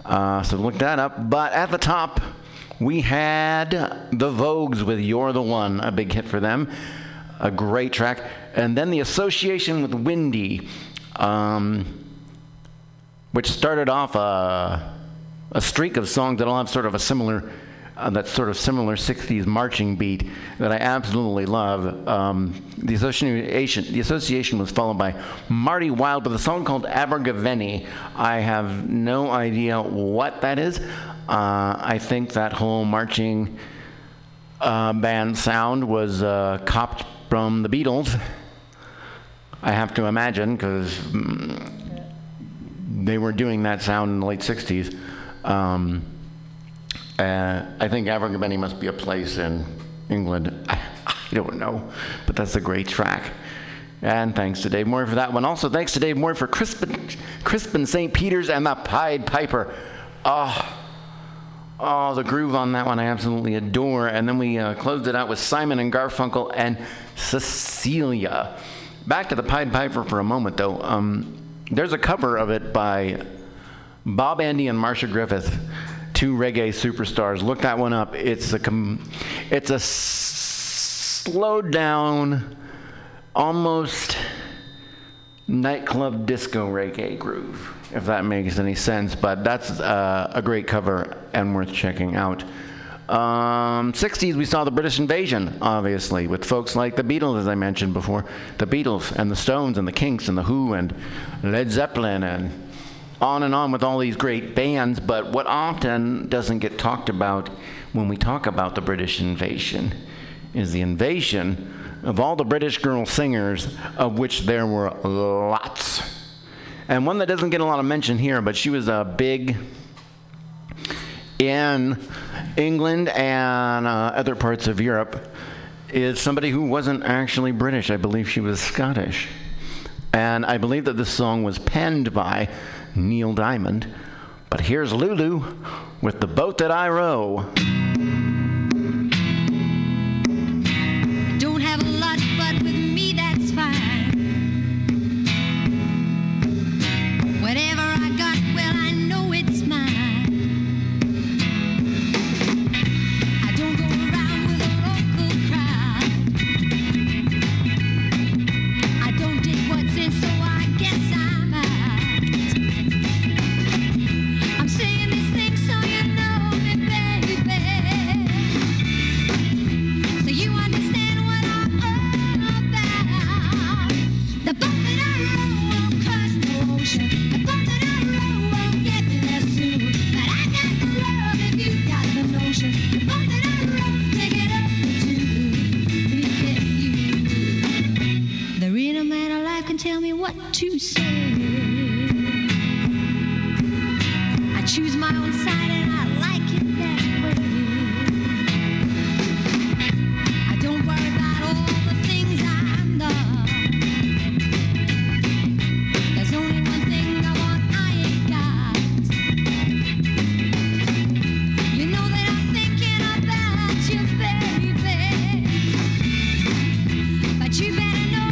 Uh, so look that up. But at the top, we had The Vogues with You're the One, a big hit for them, a great track. And then The Association with Windy, um, which started off a, a streak of songs that all have sort of a similar, uh, that sort of similar sixties marching beat that I absolutely love. Um, the association, the association was followed by Marty Wilde with a song called Abergavenny. I have no idea what that is. Uh, I think that whole marching uh, band sound was uh, copped from the Beatles, I have to imagine, because mm, they were doing that sound in the late sixties. Um, uh, I think Abergavenny must be a place in England. I, I don't know, but that's a great track. And thanks to Dave Moore for that one. Also, thanks to Dave Moore for Crispin, Crispin Saint Peter's and the Pied Piper. Oh, Oh, the groove on that one I absolutely adore. And then we uh, closed it out with Simon and Garfunkel and Cecilia. Back to the Pied Piper for a moment, though. Um, there's a cover of it by Bob Andy and Marsha Griffith, two reggae superstars. Look that one up. It's a com- it's a s- slowed down, almost nightclub disco reggae groove, if that makes any sense, but that's uh, a great cover and worth checking out. Um, sixties, we saw the British Invasion, obviously, with folks like the Beatles, as I mentioned before, the Beatles and the Stones and the Kinks and the Who and Led Zeppelin and on and on with all these great bands, but what often doesn't get talked about when we talk about the British Invasion is the invasion of all the British girl singers, of which there were lots. And one that doesn't get a lot of mention here, but she was uh, big in England and uh, other parts of Europe, is somebody who wasn't actually British. I believe she was Scottish. And I believe that this song was penned by Neil Diamond. But here's Lulu with The Boat That I Row. Don't have a lot, but with me that's fine. Whatever I got, well, I know it's mine. I don't go around with a local crowd. I don't dig what's in, so I guess I'm out. I'm saying this thing so you know me, baby. So you understand what I'm all about. The boat that I row will cross the ocean. Tell me what to say. I choose my own side and I like it that way. I don't worry about all the things I'm done. There's only one thing I want I ain't got. You know that I'm thinking about you, baby. But you better know.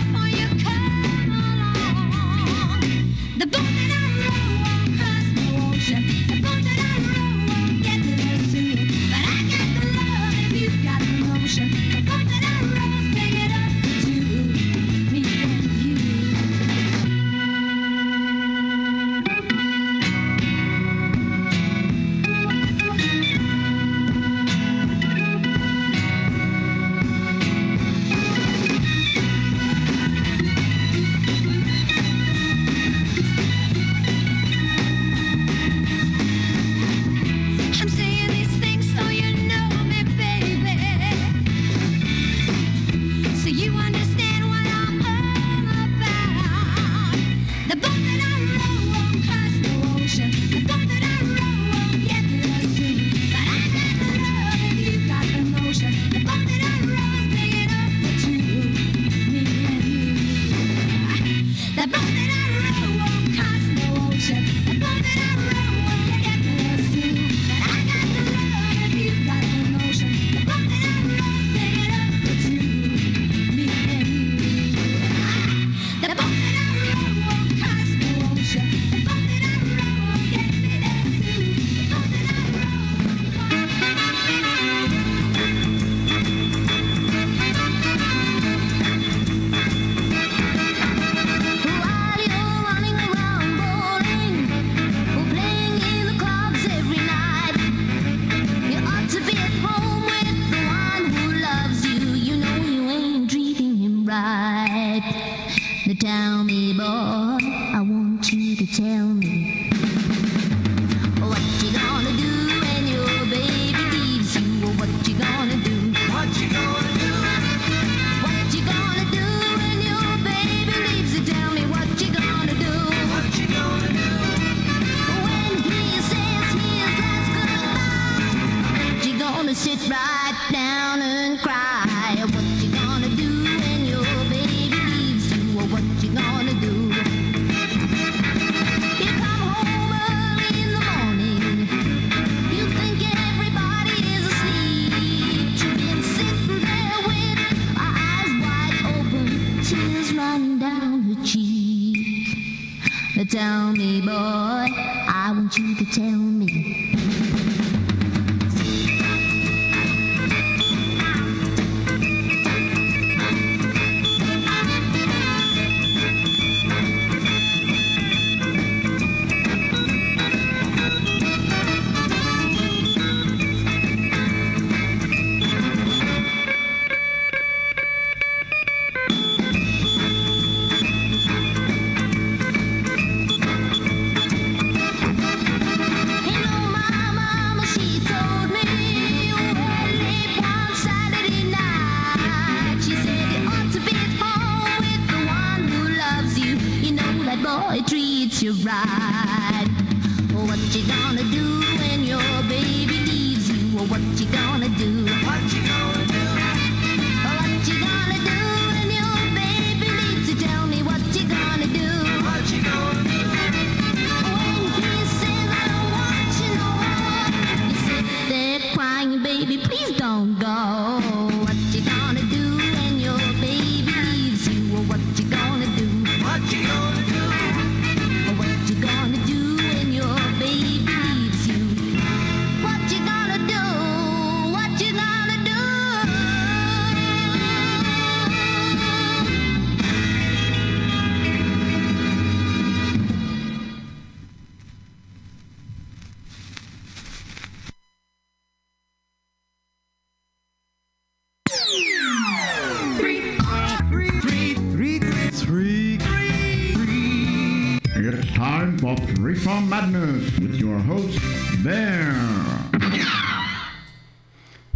sit right down and cry. What you gonna do when your baby leaves you? Or what you gonna do? You come home early in the morning, you think everybody is asleep. You've been sitting there with our eyes wide open, tears running down her cheek. Now tell me, boy, I want you to tell me.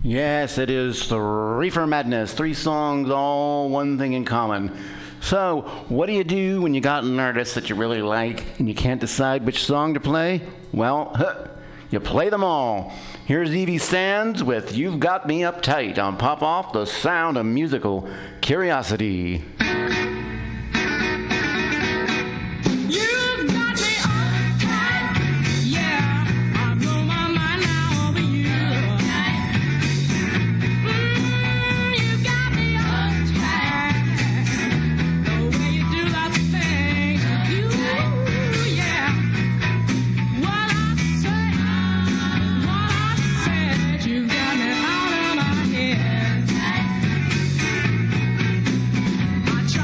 Yes, it is the Reefer Madness. Three songs, all one thing in common. So, what do you do when you got an artist that you really like and you can't decide which song to play? Well, huh, you play them all. Here's Evie Sands with You've Got Me Uptight on Pop Off, the sound of musical curiosity. Try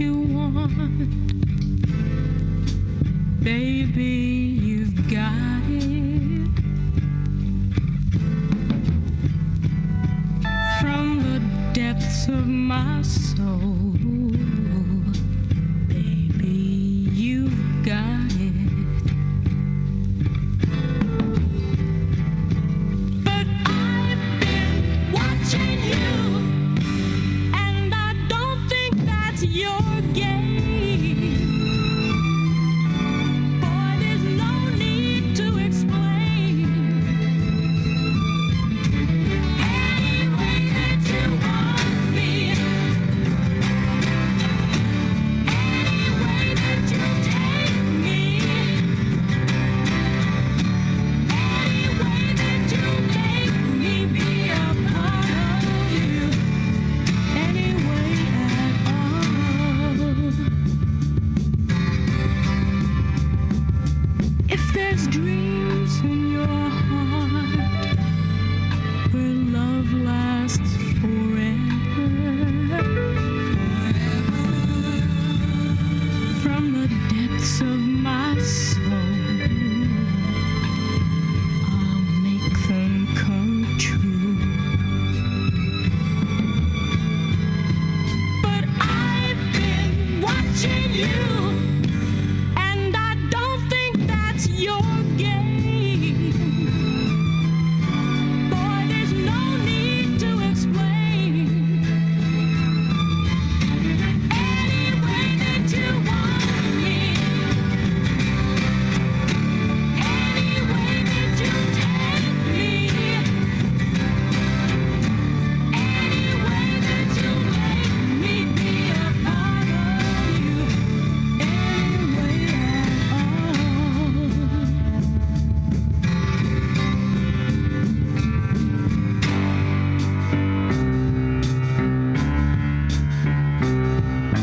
you want. Baby, you've got it. From the depths of my soul, baby, you've got it. But I've been watching you. You